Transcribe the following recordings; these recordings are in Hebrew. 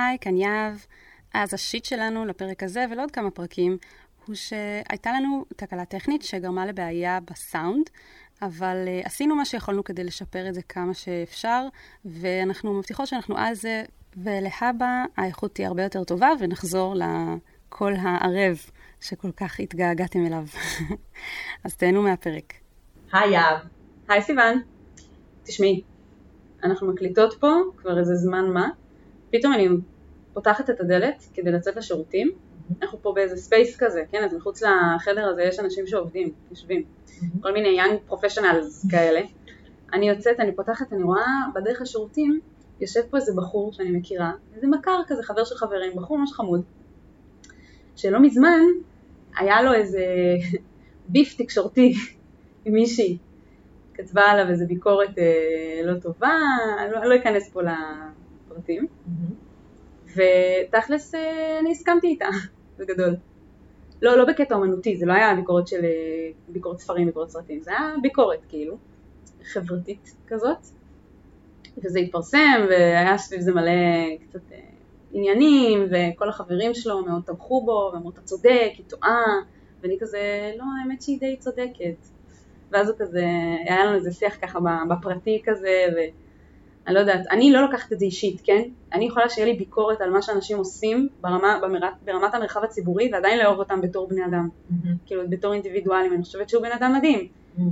היי, כאן יהב. אז השיט שלנו לפרק הזה ולעוד כמה פרקים הוא שהייתה לנו תקלה טכנית שגרמה לבעיה בסאונד, אבל עשינו מה שיכולנו כדי לשפר את זה כמה שאפשר, ואנחנו מבטיחות שאנחנו על זה, ולהבא האיכות תהיה הרבה יותר טובה ונחזור לכל הערב שכל כך התגעגעתם אליו. אז תהנו מהפרק. היי יהב. היי סיוון. תשמעי, אנחנו מקליטות פה כבר איזה זמן מה, פתאום אני פותחת את הדלת כדי לצאת לשירותים, אנחנו פה באיזה ספייס כזה, כן? אז מחוץ לחדר הזה יש אנשים שעובדים, יושבים, כל מיני young professionals כאלה. אני יוצאת, אני פותחת, אני רואה בדרך השירותים, יושב פה איזה בחור שאני מכירה, איזה מכר כזה, חבר של חברים, בחור ממש חמוד, שלא מזמן היה לו איזה ביף תקשורתי עם מישהי, כתבה עליו איזה ביקורת לא טובה, לא אכנס פה לפרטים, ותכלס אני הסכמתי איתה, זה גדול. לא בקטע אומנותי, זה לא היה ביקורת של ביקורת ספרים, ביקורת סרטים, זה היה ביקורת כאילו, חברתית כזאת, וזה התפרסם, והיה סביב זה מלא קצת עניינים, וכל החברים שלו מאוד תמכו בו, ואמרו, אתה צודק, היא טועה, ואני כזה, לא, האמת שהיא די צודקת. ואז הוא כזה, היה לנו איזה שיח ככה בפרטי כזה, ואני לא יודעת, אני לא לוקחת את זה אישית, כן? אני יכולה שיהיה לי ביקורת על מה שאנשים עושים ברמת המרחב הציבורי, ועדיין לאהוב אותם בתור בני אדם, כאילו בתור אינדיבידואלים, אני חושבת שהוא בן אדם מדהים,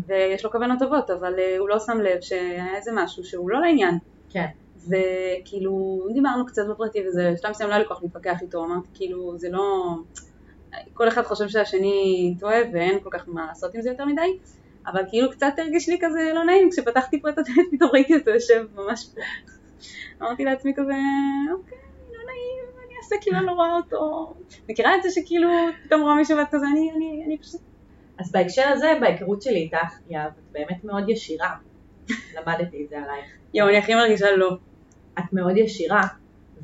ויש לו כוונות טובות, אבל הוא לא שם לב שהיה איזה משהו שהוא לא לעניין. כן. וכאילו, דיברנו קצת בפרטי, וזה שלא מסיים לא לקוח להתפקח איתו, אמרתי, כאילו, זה לא... כל אחד חושב שהשני טועה, ואין כל כך מה לעשות עם זה יותר מדי. אבל כאילו קצת הרגיש לי כזה לא נעים, כשפתחתי פה את הדלת, פתאום ראיתי אותו יושב ממש פה. אמרתי לעצמי כזה, אוקיי, לא נעים, אני אעשה כאילו לא רואה אותו. מכירה את זה שכאילו, פתאום רואה מישהו ואת כזה, אני פשוט... אז בהקשר הזה, בהיכרות שלי איתך, יהב, את באמת מאוד ישירה. למדתי את זה עלייך. יו, אני הכי מרגישה לא. את מאוד ישירה,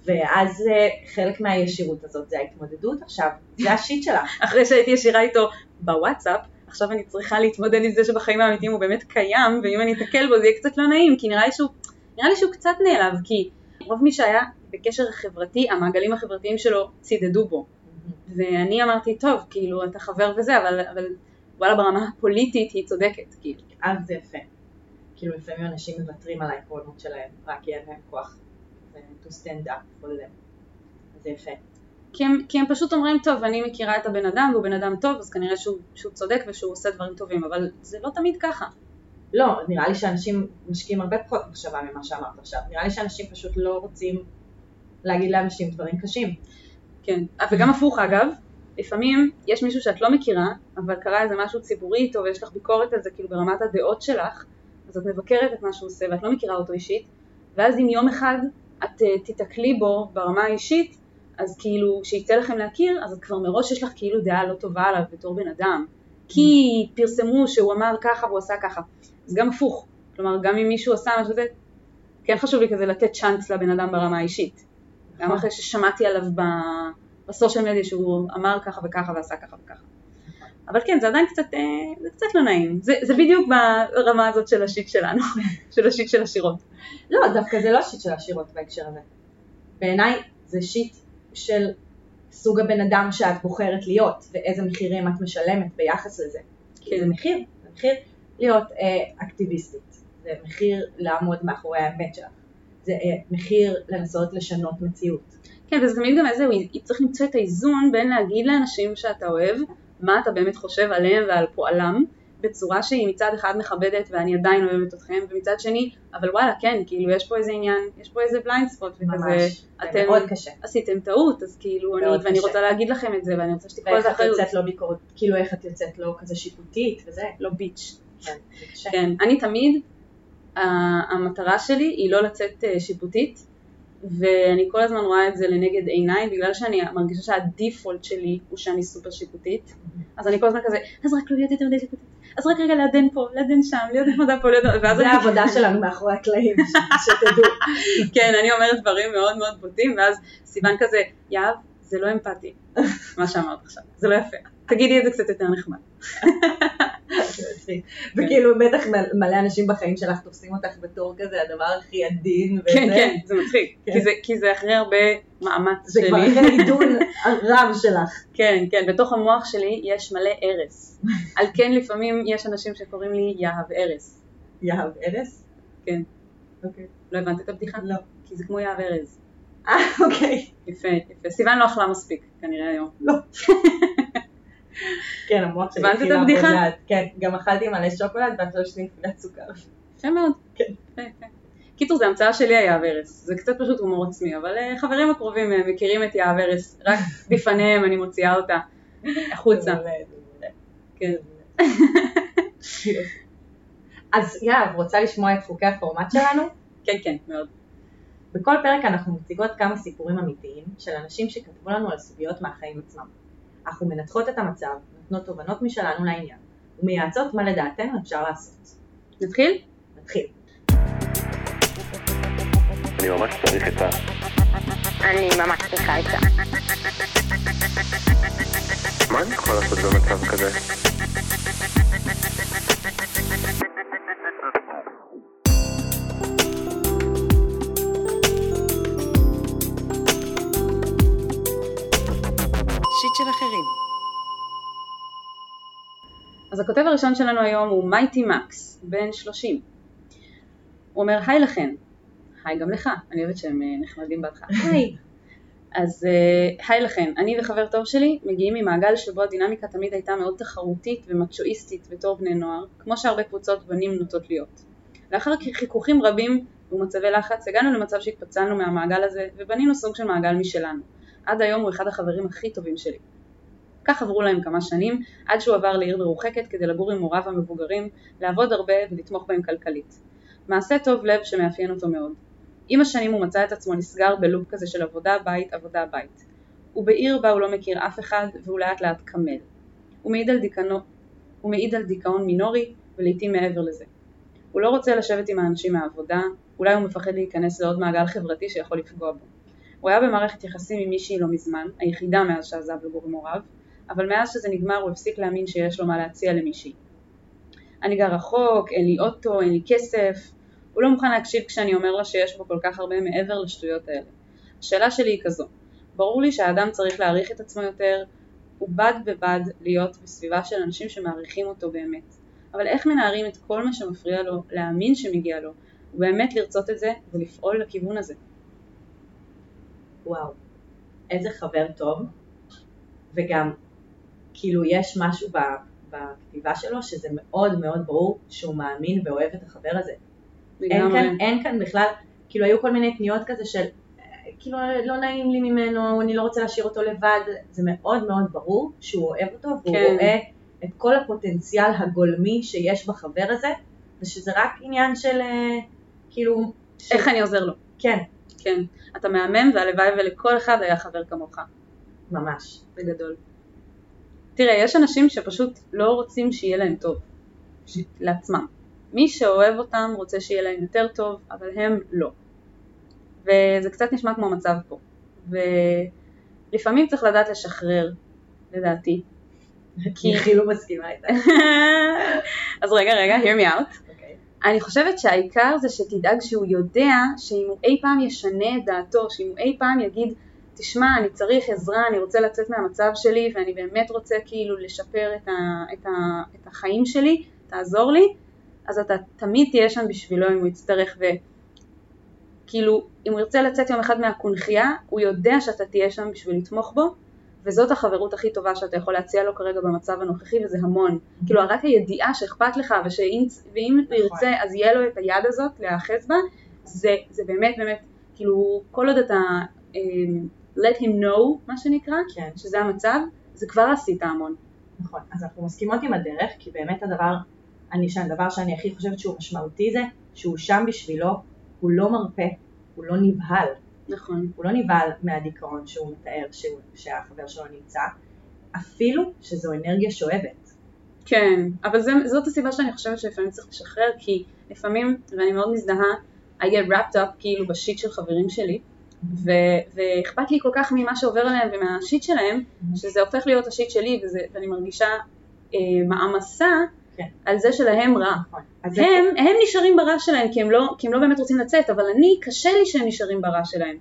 ואז חלק מהישירות הזאת זה ההתמודדות עכשיו, זה השיט שלך. אחרי שהייתי ישירה איתו בוואטסאפ, עכשיו אני צריכה להתמודד עם זה שבחיים האמיתיים הוא באמת קיים, ואם אני אתקל בו זה יהיה קצת לא נעים, כי נראה לי שהוא קצת נעלב, כי רוב מי שהיה בקשר חברתי, המעגלים החברתיים שלו צידדו בו. ואני אמרתי, טוב, כאילו, אתה חבר וזה, אבל וואלה, ברמה הפוליטית היא צודקת, כאילו. אז זה יפה. כאילו, לפעמים אנשים מבטרים על העקרונות שלהם, רק יהיה להם כוח to stand up for them. זה יפה. כי הם פשוט אומרים, טוב, אני מכירה את הבן אדם, והוא בן אדם טוב, אז כנראה שהוא צודק ושהוא עושה דברים טובים, אבל זה לא תמיד ככה. לא, נראה לי שאנשים משקיעים הרבה פחות מחשבה ממה שאמרת עכשיו. נראה לי שאנשים פשוט לא רוצים להגיד לאנשים דברים קשים. כן, וגם הפוך אגב, לפעמים יש מישהו שאת לא מכירה, אבל קרה איזה משהו ציבורי טוב, ויש לך ביקורת על זה כאילו ברמת הדעות שלך, אז את מבקרת את מה שהוא עושה, ואת לא מכירה אותו אישית, ואז אם יום אחד את תתקלי בו ברמה האישית, אז כאילו, כשיצא לכם להכיר, אז כבר מראש יש לך כאילו דעה לא טובה עליו בתור בן אדם. כי פרסמו שהוא אמר ככה והוא עשה ככה. אז גם הפוך. כלומר, גם אם מישהו עשה משהו זה, כן חשוב לי כזה לתת צ'אנס לבן אדם ברמה האישית. גם אחרי ששמעתי עליו בסושיאל מדיה שהוא אמר ככה וככה ועשה ככה וככה. אבל כן, זה עדיין קצת, זה קצת לא נעים. זה בדיוק ברמה הזאת של השיט שלנו, של השיט של השירות. לא, דווקא זה לא שיט של השירות בהקשר הזה. בעיניי זה שיט של סוג הבן אדם שאת בוחרת להיות, ואיזה מחירים את משלמת ביחס לזה. כי זה מחיר, זה מחיר להיות אקטיביסטית, זה מחיר לעמוד מאחורי האמת שלך, זה מחיר לנסות לשנות מציאות. כן, וזה תמיד גם איזה, צריך למצוא את האיזון בין להגיד לאנשים שאתה אוהב, מה אתה באמת חושב עליהם ועל פועלם, בצורה שהיא מצד אחד מכבדת, ואני עדיין אוהבת אתכם, ומצד שני, אבל וואלה, כן, כאילו, יש פה איזה עניין, יש פה איזה בליינד ספוט, וכזה, אתם עשיתם טעות, אז כאילו, ואני רוצה להגיד לכם את זה, ואני רוצה שתקחו את האחריות. ואיך את יוצאת לא ביקורת, כאילו, איך את יוצאת לא כזה שיפוטית, וזה, לא ביץ'. כן, אני תמיד, המטרה שלי היא לא לצאת שיפוטית, ואני כל הזמן רואה את זה לנגד עיניי, בגלל שאני מרגישה שהדיפולט שלי הוא שאני סופר שיפוטית, אז אני כל הזמן כזה, אז רק לא להיות יותר די שיפוטית, אז רק רגע לעדן פה, לעדן שם, להיות עמדה פה, להיות... זה העבודה שלנו מאחורי הקלעים, שתדעו. כן, אני אומרת דברים מאוד מאוד בוטים, ואז סיוון כזה, יהב, זה לא אמפתי, מה שאמרת עכשיו, זה לא יפה, תגידי את זה קצת יותר נחמד. וכאילו בטח מלא אנשים בחיים שלך תופסים אותך בתור כזה, הדבר הכי עדין. כן, כן, זה מצחיק, כי זה אחרי הרבה מאמץ שלי. זה כבר אחרי עידון הרב שלך. כן, כן, בתוך המוח שלי יש מלא ארס. על כן לפעמים יש אנשים שקוראים לי יהב ארז. יהב ארז? כן. אוקיי. לא הבנת את הבדיחה? לא. כי זה כמו יהב ארז. אוקיי. יפה, יפה. סיוון לא אכלה מספיק, כנראה היום. לא. כן, המוח שלי הבנת את הבדיחה? כן, גם אכלתי מלא שוקולד ועכשיו שלי נפילת סוכר. יפה מאוד. כן. קיצור, זה המצאה שלי יהב ארז. זה קצת פשוט הומור עצמי, אבל חברים הקרובים מכירים את יהב ארז. רק בפניהם אני מוציאה אותה החוצה. כן. אז יהב, רוצה לשמוע את חוקי הפורמט שלנו? כן, כן, מאוד. בכל פרק אנחנו מציגות כמה סיפורים אמיתיים של אנשים שכתבו לנו על סוגיות מהחיים עצמם. אנחנו מנתחות את המצב, נותנות תובנות משלנו לעניין, ומייעצות מה לדעתנו אפשר לעשות. נתחיל? נתחיל. אני ממש צריך את זה. אני ממש צריכה את זה. מה אני יכול לעשות במצב כזה? של אחרים. אז הכותב הראשון שלנו היום הוא מייטי מקס, בן 30. הוא אומר, היי לכן. היי גם לך. אני אוהבת שהם נחמדים בהתחלה. היי. אז היי לכן. אני וחבר טוב שלי מגיעים ממעגל שבו הדינמיקה תמיד הייתה מאוד תחרותית ומצ'ואיסטית בתור בני נוער, כמו שהרבה קבוצות בנים נוטות להיות. לאחר חיכוכים רבים ומצבי לחץ, הגענו למצב שהתפצלנו מהמעגל הזה ובנינו סוג של מעגל משלנו. עד היום הוא אחד החברים הכי טובים שלי. כך עברו להם כמה שנים, עד שהוא עבר לעיר מרוחקת כדי לגור עם מוריו המבוגרים, לעבוד הרבה ולתמוך בהם כלכלית. מעשה טוב לב שמאפיין אותו מאוד. עם השנים הוא מצא את עצמו נסגר בלופ כזה של עבודה בית, עבודה בית. הוא בעיר בה הוא לא מכיר אף אחד, והוא לאט לאט קמל. הוא מעיד על דיכאון מינורי, ולעיתים מעבר לזה. הוא לא רוצה לשבת עם האנשים מהעבודה, אולי הוא מפחד להיכנס לעוד מעגל חברתי שיכול לפגוע בו. הוא היה במערכת יחסים עם מישהי לא מזמן, היחידה מאז שעזב לגור מוריו, אבל מאז שזה נגמר הוא הפסיק להאמין שיש לו מה להציע למישהי. אני גר רחוק, אין לי אוטו, אין לי כסף, הוא לא מוכן להקשיב כשאני אומר לה שיש בו כל כך הרבה מעבר לשטויות האלה. השאלה שלי היא כזו, ברור לי שהאדם צריך להעריך את עצמו יותר, ובד בבד להיות בסביבה של אנשים שמעריכים אותו באמת. אבל איך מנערים את כל מה שמפריע לו, להאמין שמגיע לו, ובאמת לרצות את זה ולפעול לכיוון הזה? וואו, איזה חבר טוב, וגם כאילו יש משהו בכתיבה שלו שזה מאוד מאוד ברור שהוא מאמין ואוהב את החבר הזה. אין כאן בכלל, כאילו היו כל מיני פניות כזה של, כאילו לא נעים לי ממנו, אני לא רוצה להשאיר אותו לבד, זה מאוד מאוד ברור שהוא אוהב אותו, והוא רואה את כל הפוטנציאל הגולמי שיש בחבר הזה, ושזה רק עניין של כאילו... איך אני עוזר לו. כן. כן, אתה מהמם והלוואי ולכל אחד היה חבר כמוך. ממש, בגדול. תראה, יש אנשים שפשוט לא רוצים שיהיה להם טוב, לעצמם. מי שאוהב אותם רוצה שיהיה להם יותר טוב, אבל הם לא. וזה קצת נשמע כמו המצב פה. ולפעמים צריך לדעת לשחרר, לדעתי. כי חילו מסכימה איתה. אז רגע, hear me out. אני חושבת שהעיקר זה שתדאג שהוא יודע שאם הוא אי פעם ישנה את דעתו, שאם הוא אי פעם יגיד, תשמע, אני צריך עזרה, אני רוצה לצאת מהמצב שלי, ואני באמת רוצה כאילו לשפר את החיים שלי, תעזור לי, אז אתה תמיד תהיה שם בשבילו אם הוא יצטרך, וכאילו, אם הוא ירצה לצאת יום אחד מהקונחייה, הוא יודע שאתה תהיה שם בשביל לתמוך בו, וזאת החברות הכי טובה שאתה יכול להציע לו כרגע במצב הנוכחי, וזה המון. כאילו, רק הידיעה שאכפת לך, ואם הוא ירצה, אז יהיה לו את היד הזאת להאחז בה, זה באמת, באמת, כאילו, כל עוד אתה let him know, מה שנקרא, שזה המצב, זה כבר עשית המון. נכון, אז אנחנו מסכימות עם הדרך, כי באמת הדבר שאני הכי חושבת שהוא משמעותי זה, שהוא שם בשבילו, הוא לא מרפא, הוא לא נבהל. נכון. הוא לא נבהל מהדיכאון שהוא מתאר שהחבר שלו נמצא, אפילו שזו אנרגיה שואבת. כן, אבל זאת הסיבה שאני חושבת שלפעמים צריך לשחרר, כי לפעמים, ואני מאוד מזדהה, I get wrapped up כאילו בשיט של חברים שלי, ואכפת לי כל כך ממה שעובר עליהם ומהשיט שלהם, שזה הופך להיות השיט שלי, ואני מרגישה מעמסה על זה שלהם רע. הם נשארים ברע שלהם, כי הם לא באמת רוצים לצאת, אבל אני, קשה לי שהם נשארים ברע שלהם.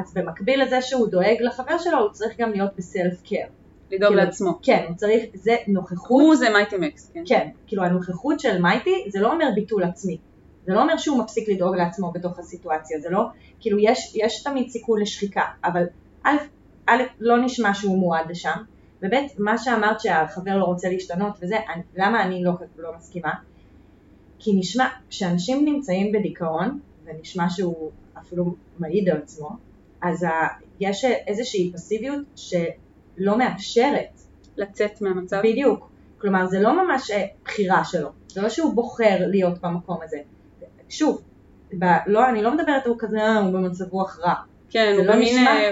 אז במקביל לזה שהוא דואג לחבר שלו, הוא צריך גם להיות בסלף קר. לדאוג לעצמו. כן, צריך, זה נוכחות. הוא זה מייטי מקס, כן. כן, כאילו הנוכחות של מייטי, זה לא אומר ביטול עצמי. זה לא אומר שהוא מפסיק לדאוג לעצמו בתוך הסיטואציה, זה לא, כאילו יש תמיד סיכון לשחיקה, אבל א', לא נשמע שהוא מועד לשם, וב' מה שאמרת שהחבר לא רוצה להשתנות וזה, למה אני לא מסכימה? כי נשמע, כשאנשים נמצאים בדיכאון, ונשמע שהוא אפילו מעיד על עצמו, אז יש איזושהי פסיביות שלא מאפשרת לצאת מהמצב. בדיוק, כלומר זה לא ממש בחירה שלו, זה לא שהוא בוחר להיות במקום הזה. שוב, אני לא מדברת, הוא כזה, הוא במצב רוח רע. כן,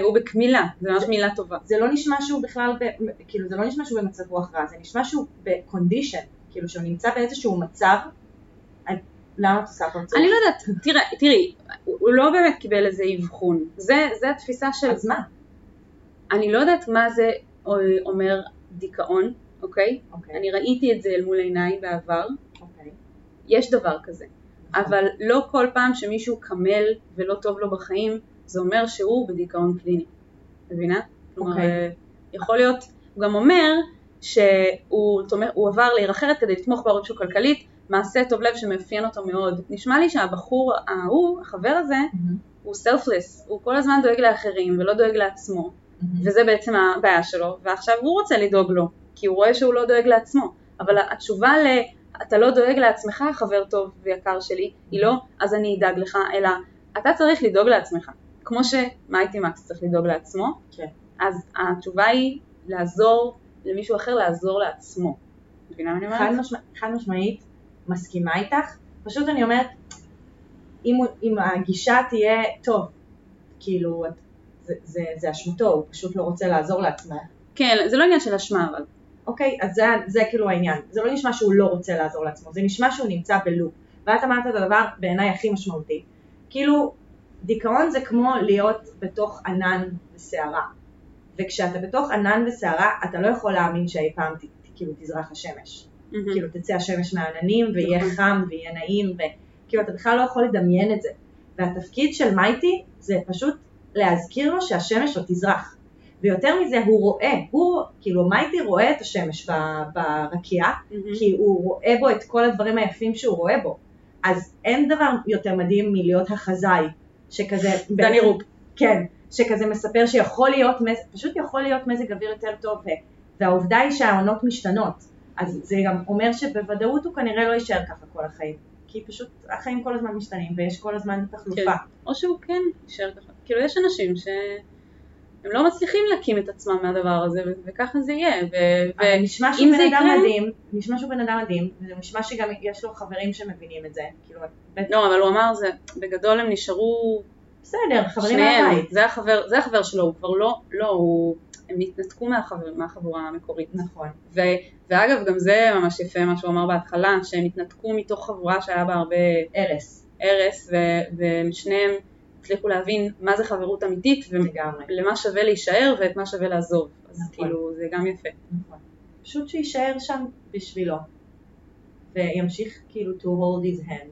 הוא בקמילה, זה ממש מילה טובה. זה לא נשמע שהוא בכלל, כאילו זה לא נשמע שהוא במצב רוח רע, זה נשמע שהוא בקונדישן, כאילו שהוא נמצא באיזשהו מצב, למה את עושה את המצב? אני לא יודעת, תראי, הוא לא באמת קיבל איזה אבחון, זה התפיסה של... אז מה? אני לא יודעת מה זה אומר דיכאון, אוקיי? אני ראיתי את זה אל מול עיניי בעבר, יש דבר כזה. אבל לא כל פעם שמישהו קמל ולא טוב לו בחיים, זה אומר שהוא בדיכאון קליני. מבינה? כלומר, יכול להיות, הוא גם אומר שהוא עבר לעיר אחרת כדי לתמוך בערוץ שהוא כלכלית, מעשה טוב לב שמאפיין אותו מאוד. נשמע לי שהבחור ההוא, החבר הזה, הוא selfless, הוא כל הזמן דואג לאחרים ולא דואג לעצמו, וזה בעצם הבעיה שלו, ועכשיו הוא רוצה לדאוג לו, כי הוא רואה שהוא לא דואג לעצמו. אבל התשובה ל... אתה לא דואג לעצמך, חבר טוב ויקר שלי, היא לא, אז אני אדאג לך, אלא אתה צריך לדאוג לעצמך. כמו שמייטי מקס צריך לדאוג לעצמו, אז התשובה היא לעזור למישהו אחר, לעזור לעצמו. מבינה מה אני אומרת? חד משמעית, מסכימה איתך. פשוט אני אומרת, אם הגישה תהיה טוב, כאילו, זה אשמתו, הוא פשוט לא רוצה לעזור לעצמו. כן, זה לא עניין של אשמה, אבל... אוקיי, אז זה כאילו העניין. זה לא נשמע שהוא לא רוצה לעזור לעצמו, זה נשמע שהוא נמצא בלופ. ואת אמרת את הדבר בעיניי הכי משמעותי. כאילו, דיכאון זה כמו להיות בתוך ענן וסערה. וכשאתה בתוך ענן וסערה, אתה לא יכול להאמין שאי פעם כאילו תזרח השמש. כאילו תצא השמש מהעננים ויהיה חם ויהיה נעים, וכאילו אתה בכלל לא יכול לדמיין את זה. והתפקיד של מייטי זה פשוט להזכיר לו שהשמש לא תזרח. ויותר מזה, הוא כאילו מייטי רואה את השמש ברקיעה, כי הוא רואה בו את כל הדברים היפים שהוא רואה בו. אז אין דבר יותר מדהים מלהיות החזאי, שכזה... דני רוב. כן, שכזה מספר שיכול להיות, פשוט יכול להיות מזג אוויר יותר טוב, והעובדה היא שהעונות משתנות. אז זה גם אומר שבוודאות הוא כנראה לא יישאר ככה כל החיים. כי פשוט החיים כל הזמן משתנים, ויש כל הזמן תחלופה. או שהוא כן יישאר ככה. כאילו יש אנשים ש... הם לא מצליחים להקים את עצמם מהדבר הזה, וככה זה יהיה. נשמע שהוא בן אדם מדהים, נשמע שגם יש לו חברים שמבינים את זה. לא, אבל הוא אמר, בגדול הם נשארו... בסדר, חברים מהבית. זה החבר שלו, הוא כבר לא, הם נתנתקו מהחבורה המקורית. נכון. ואגב, גם זה ממש יפה מה שהוא אמר בהתחלה, שהם נתנתקו מתוך חבורה שהיה בה הרבה... ארס, ומשניהם... הצליחו להבין מה זה חברות אמיתית, ולמה שווה להישאר ואת מה שווה לעזוב. אז כאילו זה גם יפה. פשוט שישאר שם בשבילו, וימשיך כאילו to hold his hand,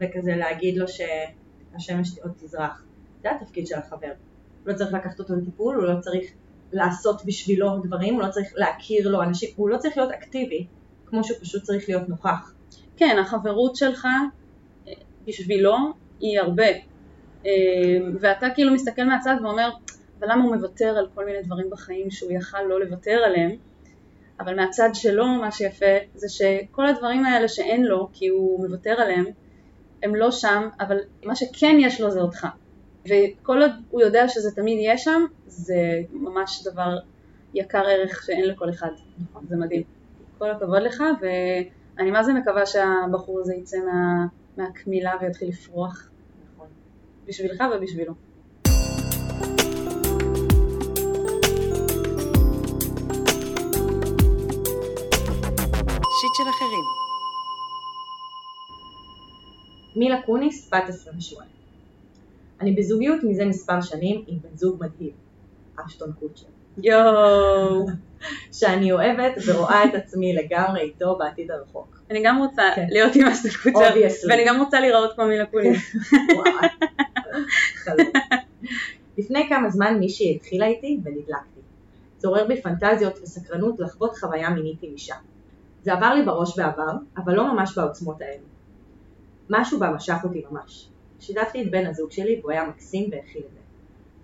וכזה להגיד לו שהשמש עוד תזרח. זה התפקיד של החבר. הוא לא צריך לקחת אותו לטיפול, הוא לא צריך לעשות בשבילו דברים, הוא לא צריך להכיר לו אנשים, הוא לא צריך להיות אקטיבי, כמו שהוא פשוט צריך להיות נוכח. כן, החברות שלך בשבילו היא הרבה. ואתה כאילו מסתכל מהצד ואומר, ולמה הוא מוותר על כל מיני דברים בחיים שהוא יכל לא לוותר עליהם, אבל מהצד שלו מה שיפה זה שכל הדברים האלה שאין לו, כי הוא מוותר עליהם, הם לא שם, אבל מה שכן יש לו זה אותך. וכל עוד הוא יודע שזה תמיד יהיה שם, זה ממש דבר יקר ערך שאין לכל אחד. זה מדהים. כל הכבוד לך, ואני מה זה מקווה שהבחור הזה יצא מהכמילה ויתחיל לפרוח. בשבילך ובשבילו. שיט של אחרים. מילה קוניס, בת 28. אני בזוגיות מזה מספר שנים עם בן זוג מדהים, אשטון קוטשר. יואו. שאני אוהבת ורואה את עצמי לגמרי איתו בעתיד הרחוק. אני גם רוצה להיות עם אשטון קוצ'ר, ואני גם רוצה לראות כמו מילה קוניס. וואי, חלום. לפני כמה זמן מישהי התחילה איתי ונדלקתי. זה עורר בי פנטזיות וסקרנות לחוות חוויה מינית עם אישה. זה עבר לי בראש בעבר, אבל לא ממש בעוצמות האלו. משהו בה משך אותי ממש. שיתפתי את בן הזוג שלי והוא היה מקסים והכיל את זה.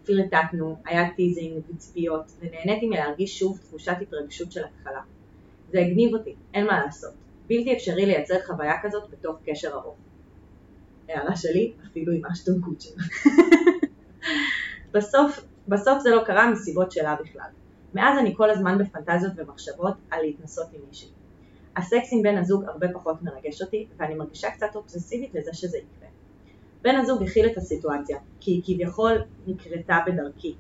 פילטטנו, היה טיזינג וצפיות, ונהניתי מלהרגיש שוב תחושת התרגשות של התחלה. זה הגניב אותי, אין מה לעשות. בלתי אפשרי לייצר חוויה כזאת בתוך קשר ארוך. הערה שלי, אפילו עם אשטון קוצ'ר. בסוף זה לא קרה מסיבות שלה בכלל. מאז אני כל הזמן בפנטזיות ומחשבות על להתנסות עם מישהי. הסקס עם בן הזוג הרבה פחות מרגש אותי, ואני מרגישה קצת אובססיבית לזה שזה יקרה. בן הזוג הכיל את הסיטואציה, כי היא כביכול נקרתה בדרכי,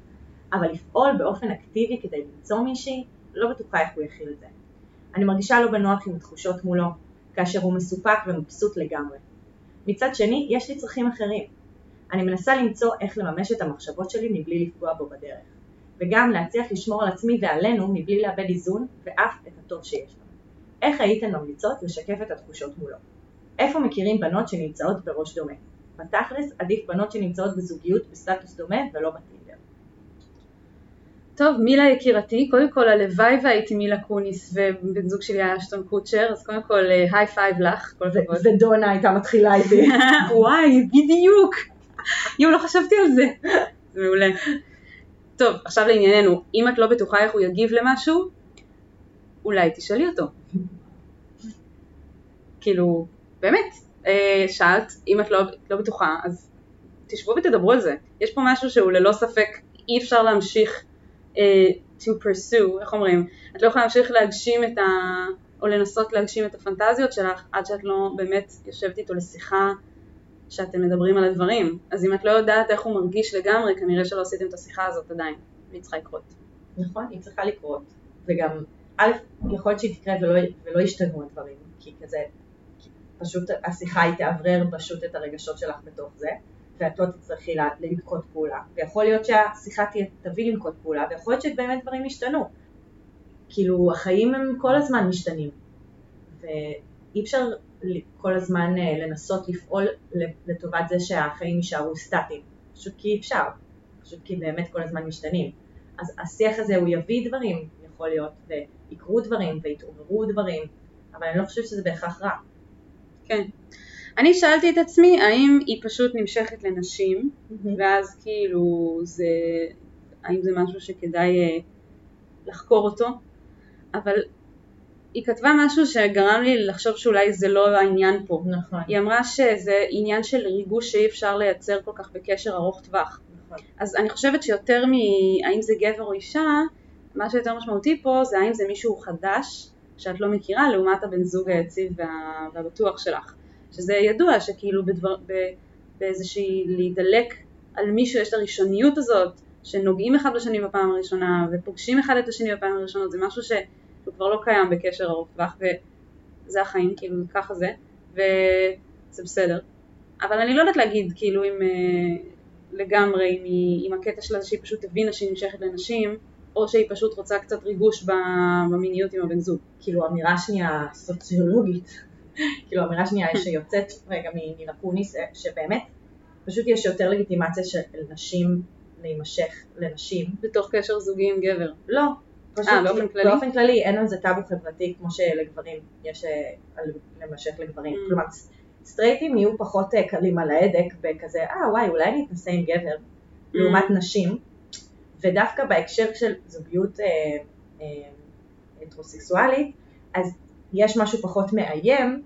אבל לפעול באופן אקטיבי כדי למצוא מישהי, לא בטוחה איך הוא יכיל את זה. אני מרגישה לא בנוח עם התחושות מולו, כאשר הוא מסופק ומבסוט לגמרי. מצד שני, יש לי צרכים אחרים. אני מנסה למצוא איך לממש את המחשבות שלי מבלי לפגוע בו בדרך, וגם להצליח לשמור על עצמי ועלינו מבלי לאבד איזון ואף את הטוב שיש לנו. איך הייתן ממליצות לשקף את התחושות מולו? איפה מכירים בנות שנמצאות בראש דומה? בתכלס, עדיף בנות שנמצאות בזוגיות בסטטוס דומה ולא בטינדר. טוב, מילה יקירתי, קודם כל הלוואי והייתי מילה קוניס ובן זוג שלי היה אשטון קוצ'ר, אז קודם כל היי פייב לך, כל הכבוד. ודונה הייתה מתחילה איתי. וואי, בדיוק. יום, לא חשבתי על זה. זה מעולה. טוב, עכשיו לענייננו, אם את לא בטוחה איך הוא יגיב למשהו, אולי תשאלי אותו. כאילו, באמת. שאלת, אם את לא בטוחה, אז תשבו ותדברו על זה. יש פה משהו שהוא ללא ספק, אי אפשר להמשיך to pursue, איך אומרים? את לא יכולה להמשיך להגשים את ה... או לנסות להגשים את הפנטזיות שלך, עד שאת לא באמת יושבת איתו לשיחה שאתם מדברים על הדברים. אז אם את לא יודעת איך הוא מרגיש לגמרי, כנראה שלא עשיתם את השיחה הזאת עדיין. היא צריכה לקרות. נכון, היא צריכה לקרות. וגם, א', יכול להיות שהיא תקרה ולא ישתנו הדברים, כי כזה... פשוט השיחה היא תעברר פשוט את הרגשות שלך בתוך זה, ואת לא תצטרכי לנקוט פעולה. ויכול להיות שהשיחה תביא לנקוט פעולה, ויכול להיות שבאמת דברים ישתנו. כאילו, החיים הם כל הזמן משתנים, ואי אפשר כל הזמן לנסות לפעול לטובת זה שהחיים יישארו סטטיים. פשוט כי אפשר, פשוט כי באמת כל הזמן משתנים. אז השיח הזה הוא יביא דברים, יכול להיות, ויקרו דברים, ויתעוררו דברים, אבל אני לא חושבת שזה בהכרח רע. כן. אני שאלתי את עצמי, האם היא פשוט נמשכת לנשים, ואז כאילו זה, האם זה משהו שכדאי לחקור אותו, אבל היא כתבה משהו שגרם לי לחשוב שאולי זה לא העניין פה. נכון. היא אמרה שזה עניין של ריגוש שאי אפשר לייצר כל כך בקשר ארוך טווח. נכון. אז אני חושבת שיותר מהאם זה גבר או אישה, מה שיותר משמעותי פה זה האם זה מישהו חדש, שאת לא מכירה, לעומת הבן זוג היציב והבטוח שלך. שזה ידוע שכאילו באיזושהי להידלק על מישהו, יש את הראשוניות הזאת, שנוגעים אחד לשני בפעם הראשונה, ופוגשים אחד את השני בפעם הראשונה, זה משהו שהוא כבר לא קיים בקשר ארוך טווח, וזה החיים, כאילו ככה זה, וזה בסדר. אבל אני לא יודעת להגיד, כאילו אם לגמרי, אם הקטע שלה שהיא פשוט הבינה שהיא נמשכת לנשים, או שהיא פשוט רוצה קצת ריגוש במיניות עם הבן זוג. כאילו אמירה שנייה סוציולוגית, כאילו אמירה שנייה שיוצאת רגע מילה קוניס, שבאמת פשוט יש יותר לגיטימציה של נשים להימשך לנשים. בתוך קשר זוגי עם גבר. לא. באופן כללי אין על זה טאבו חברתי כמו שלגברים יש להימשך לגברים. כלומר סטרייטים יהיו פחות קלים על ההדק בכזה, וואי אולי נתנסה עם גבר, לעומת נשים. ודווקא בהקשר של זוגיות הטרוסקסואלית, אז יש משהו פחות מאיים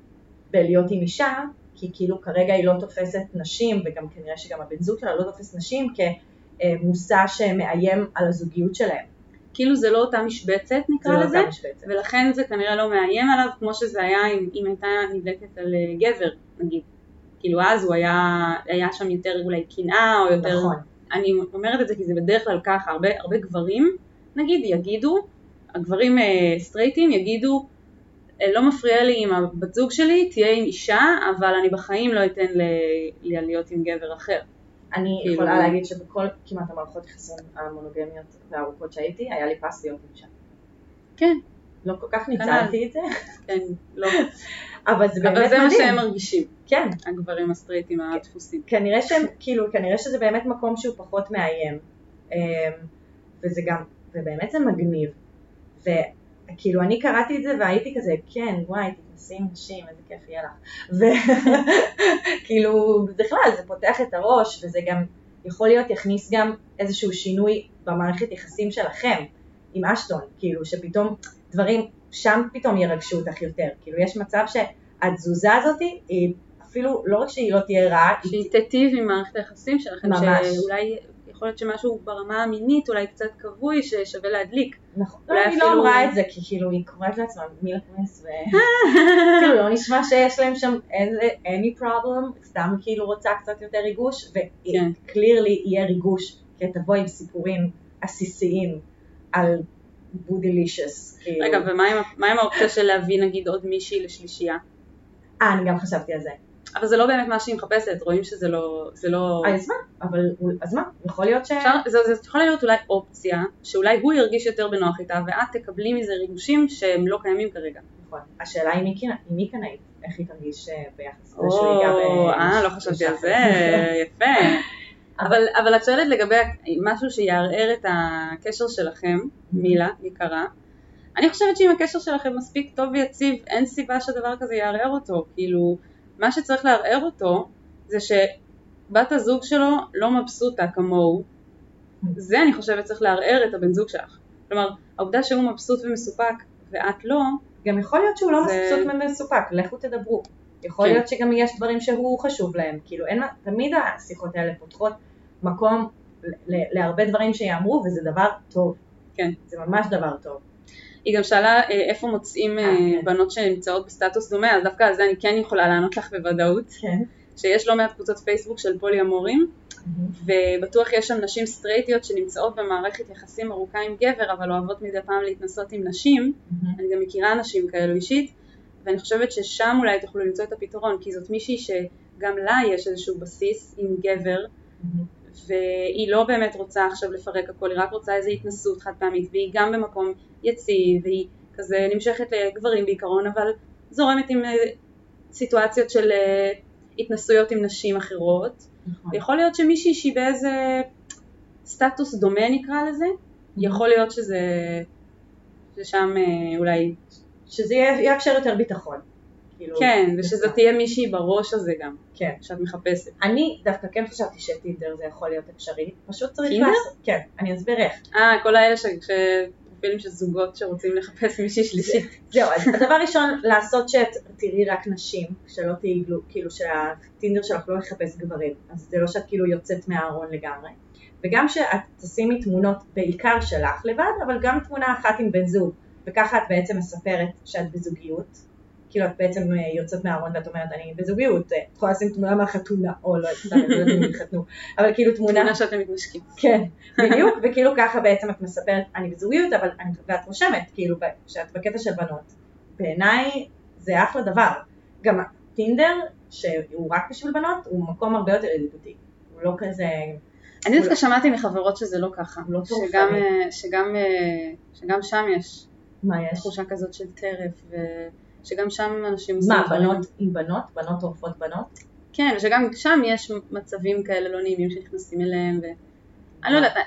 בלהיות עם אישה, כי כאילו כרגע היא לא תופסת נשים, וגם כנראה שגם הבן זוג שלה לא תופס נשים כמושא שמאיים על הזוגיות שלהם. כאילו זה לא אותה משבצת נקרא לזה, ולכן זה כנראה לא מאיים עליו, כמו שזה היה אם הייתה נדלקת על גבר, נגיד. כאילו אז הוא היה שם יותר אולי קנאה או יותר... נכון. אני אומרת את זה כי זה בדרך כלל ככה, הרבה גברים, נגיד, יגידו, הגברים סטרייטים יגידו, לא מפריע לי אם הבת זוג שלי תהיה עם אישה, אבל אני בחיים לא אתן להיות עם גבר אחר. אני יכולה להגיד שבכל כמעט המערכות יחסים המונוגמיות והארוכות שהייתי, היה לי פס להיות אישה. כן. לא כל כך ניצלתי את זה. כן, לא. אבל זה באמת מדהים. אבל זה מה שהם מרגישים. כן. הגברים הסטרייטים הדפוסים. כנראה שהם, כאילו, כנראה שזה באמת מקום שהוא פחות מאיים. וזה גם, ובאמת זה מגניב. וכאילו, אני קראתי את זה והייתי כזה, כן, וואי, תתנסים נשים, איזה כיף יהיה לך. וכאילו, בכלל, זה פותח את הראש, וזה גם יכול להיות יכניס גם איזשהו שינוי במערכת יחסים שלכם עם אשטון, כאילו, שפתאום דברים שם פתאום ירגשו אותך יותר. כאילו, יש מצב שהתזוזה הזאת היא אפילו, לא רק שהיא לא תהיה רעה, שהיא תטיב עם מערכת היחסים שלכם, שאולי... יכול להיות שמשהו ברמה המינית, אולי קצת קבוי, ששווה להדליק. נכון, אני לא אמרה את זה, כי כאילו היא קוראת לעצמה מילה קוניס, וכאילו לא נשמע שיש להם שם any problem, סתם כאילו רוצה קצת יותר ריגוש, וקלירלי יהיה ריגוש, כי תבוא עם סיפורים עסיסיים על בודילישס. רגע, ומה עם האופציה של להביא נגיד עוד מישהי לשלישייה? אני גם חשבתי על זה. אבל זה לא באמת מה שהיא מחפשת, רואים שזה לא... אז מה? אז מה? יכול להיות ש... זה יכול להיות אולי אופציה, שאולי הוא ירגיש יותר בנוח איתה, ואת תקבלי מזה ריגושים שהם לא קיימים כרגע. נכון. השאלה היא מי קנאית, איך היא תרגיש ביחס לזה שהוא יגע ב... לא חשבתי על זה, יפה. אבל את שואלת לגבי משהו שיערער את הקשר שלכם, מילה, יקרה, אני חושבת שאם הקשר שלכם מספיק טוב ויציב, אין סיבה שהדבר כזה יערער אותו, כאילו... מה שצריך לערער אותו, זה שבת הזוג שלו לא מבסוטה כמוהו. זה אני חושבת צריך לערער את הבן זוג שלך. כלומר, העובדה שהוא מבסוט ומסופק ואת לא, גם יכול להיות שהוא לא מבסוט ומסופק, לכו תדברו. יכול להיות שגם יש דברים שהוא חשוב להם, כאילו תמיד השיחות האלה פותחות מקום להרבה דברים שיאמרו, וזה דבר טוב. כן. זה ממש דבר טוב. היא גם שאלה איפה מוצאים בנות שנמצאות בסטטוס דומה, אז דווקא על זה אני כן יכולה לענות לך בוודאות, שיש לא מעט קבוצות פייסבוק של פולי אמורים, ובטוח יש שם נשים סטרייטיות שנמצאות במערכת יחסים ארוכה עם גבר, אבל אוהבות מדי פעם להתנסות עם נשים, אני גם מכירה נשים כאלו אישית, ואני חושבת ששם אולי תוכלו למצוא את הפתרון, כי זאת מישהי שגם לה יש איזשהו בסיס עם גבר, והיא לא באמת רוצה עכשיו לפרק הכל, היא רק רוצה איזו התנסות חד פעמית, והיא גם במקום יציב, והיא כזה נמשכת לגברים בעיקרון, אבל זורמת עם סיטואציות של התנסויות עם נשים אחרות. יכול להיות שמישהי שהיא באיזה סטטוס דומה נקרא לזה, יכול להיות שזה שם אולי... שזה יאפשר יותר ביטחון. כן, ושזו תהיה מישהי בראש הזה גם, שאת מחפשת. אני דווקא כן חשבתי שטינדר זה יכול להיות אפשרי, פשוט צריך לעשות. כן, אני אסביר איך. כל האלה שפרופילים של זוגות שרוצים לחפש מישהי שלישית. זהו, אז הדבר ראשון, לעשות שאת תראי רק נשים, שלא תהיגלו, כאילו שהטינדר שלך לא יחפש גברים, אז זה לא שאת כאילו יוצאת מהארון לגמרי. וגם שאת תשימי תמונות בעיקר שלך לבד, אבל גם תמונה אחת עם בן זוג, וככה את בעצם מספרת שאת בזוגיות. כאילו את בעצם יוצאת מהארון ואת אומרת, אני בזוגיות, את יכולה לשים תמונה מהחתונה, או לא, סתם, לא יודעים להתחתנו, אבל כאילו תמונה... תמונה שאתם מתנשקים. כן, בדיוק, וכאילו ככה בעצם את מספרת, אני בזוגיות, אבל את רושמת, כאילו, שאת בקטע של בנות. בעיניי זה אחלה דבר. גם הטינדר, שהוא רק בשביל בנות, הוא מקום הרבה יותר ידידותי. הוא לא כזה... אני דווקא שמעתי מחברות שזה לא ככה. שגם שם יש... מה יש? תחושה כזאת של טרף ו... שגם שם אנשים עושים דברים. מה, בנות עם בנות? בנות עורפות בנות? כן, ושגם שם יש מצבים כאלה לא נעימים שנכנסים אליהם.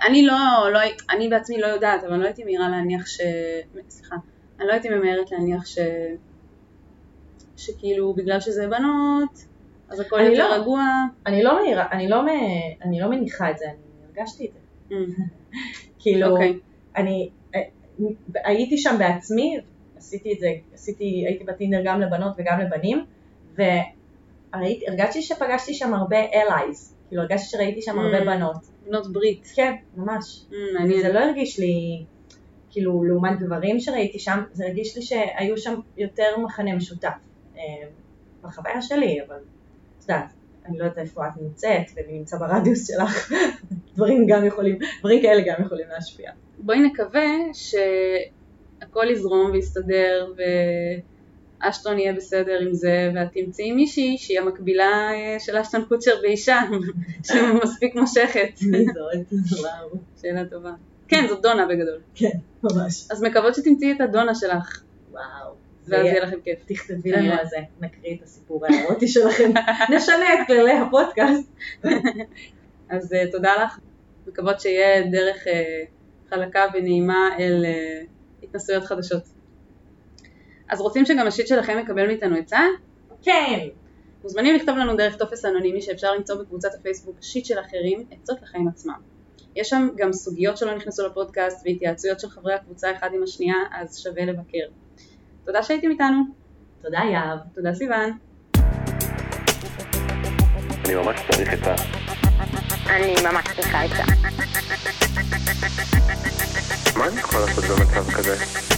אני לא יודעת, אני בעצמי לא יודעת, אבל לא הייתי מהירה להניח ש... סליחה, אני לא הייתי ממהרת להניח ש... שכאילו בגלל שזה בנות, אז הכל יותר רגוע. אני לא מהירה, אני לא מניחה את זה, אני הרגשתי את זה. כאילו, אני הייתי שם בעצמי, עשיתי את זה, הייתי בטינדר גם לבנות וגם לבנים, והרגשתי שפגשתי שם הרבה allies, כאילו הרגשתי שראיתי שם הרבה בנות. בנות ברית. כן, ממש. זה לא הרגיש לי, כאילו לעומת גברים שראיתי שם, זה הרגיש לי שהיו שם יותר מחנה משותף. בחוויה שלי, אבל אתה יודעת, אני לא יודעת איפה את נמצאת, ואני נמצא ברדיוס שלך, דברים כאלה גם יכולים להשפיע. בואי נקווה ש... הכל יזרום ויסתדר אשטון יהיה בסדר עם זה, ואת תמצאי מישהי שהיא המקבילה של אשטון קוטשר באישה, שמספיק מושכת. מי זאת? וואו. שאלה טובה. כן, זאת דונה בגדול. כן, ממש. אז מקוות שתמצאי את הדונה שלך. וואו. ואז יהיה לכם כיף. תכתבי לנו על זה, נקריא את הסיפור הארוטי שלכם. נשנה את כללי הפודקאסט. אז תודה לך. מקוות שיהיה דרך חלקה ונעימה אל התנסויות חדשות. אז רוצים שגם השיט שלכם יקבל מאיתנו עצה? כן. מוזמנים לכתוב לנו דרך טופס אנונימי שאפשר למצוא בקבוצת הפייסבוק שיט של אחרים, עצות לחיים עצמם. יש שם גם סוגיות שלא נכנסו לפודקאסט והתייעצויות של חברי הקבוצה אחד עם השנייה, אז שווה לבקר. תודה שהייתם איתנו. תודה יהב. תודה סיוון. אני ממש צריך את מה אני יכול לעשות במצב כזה?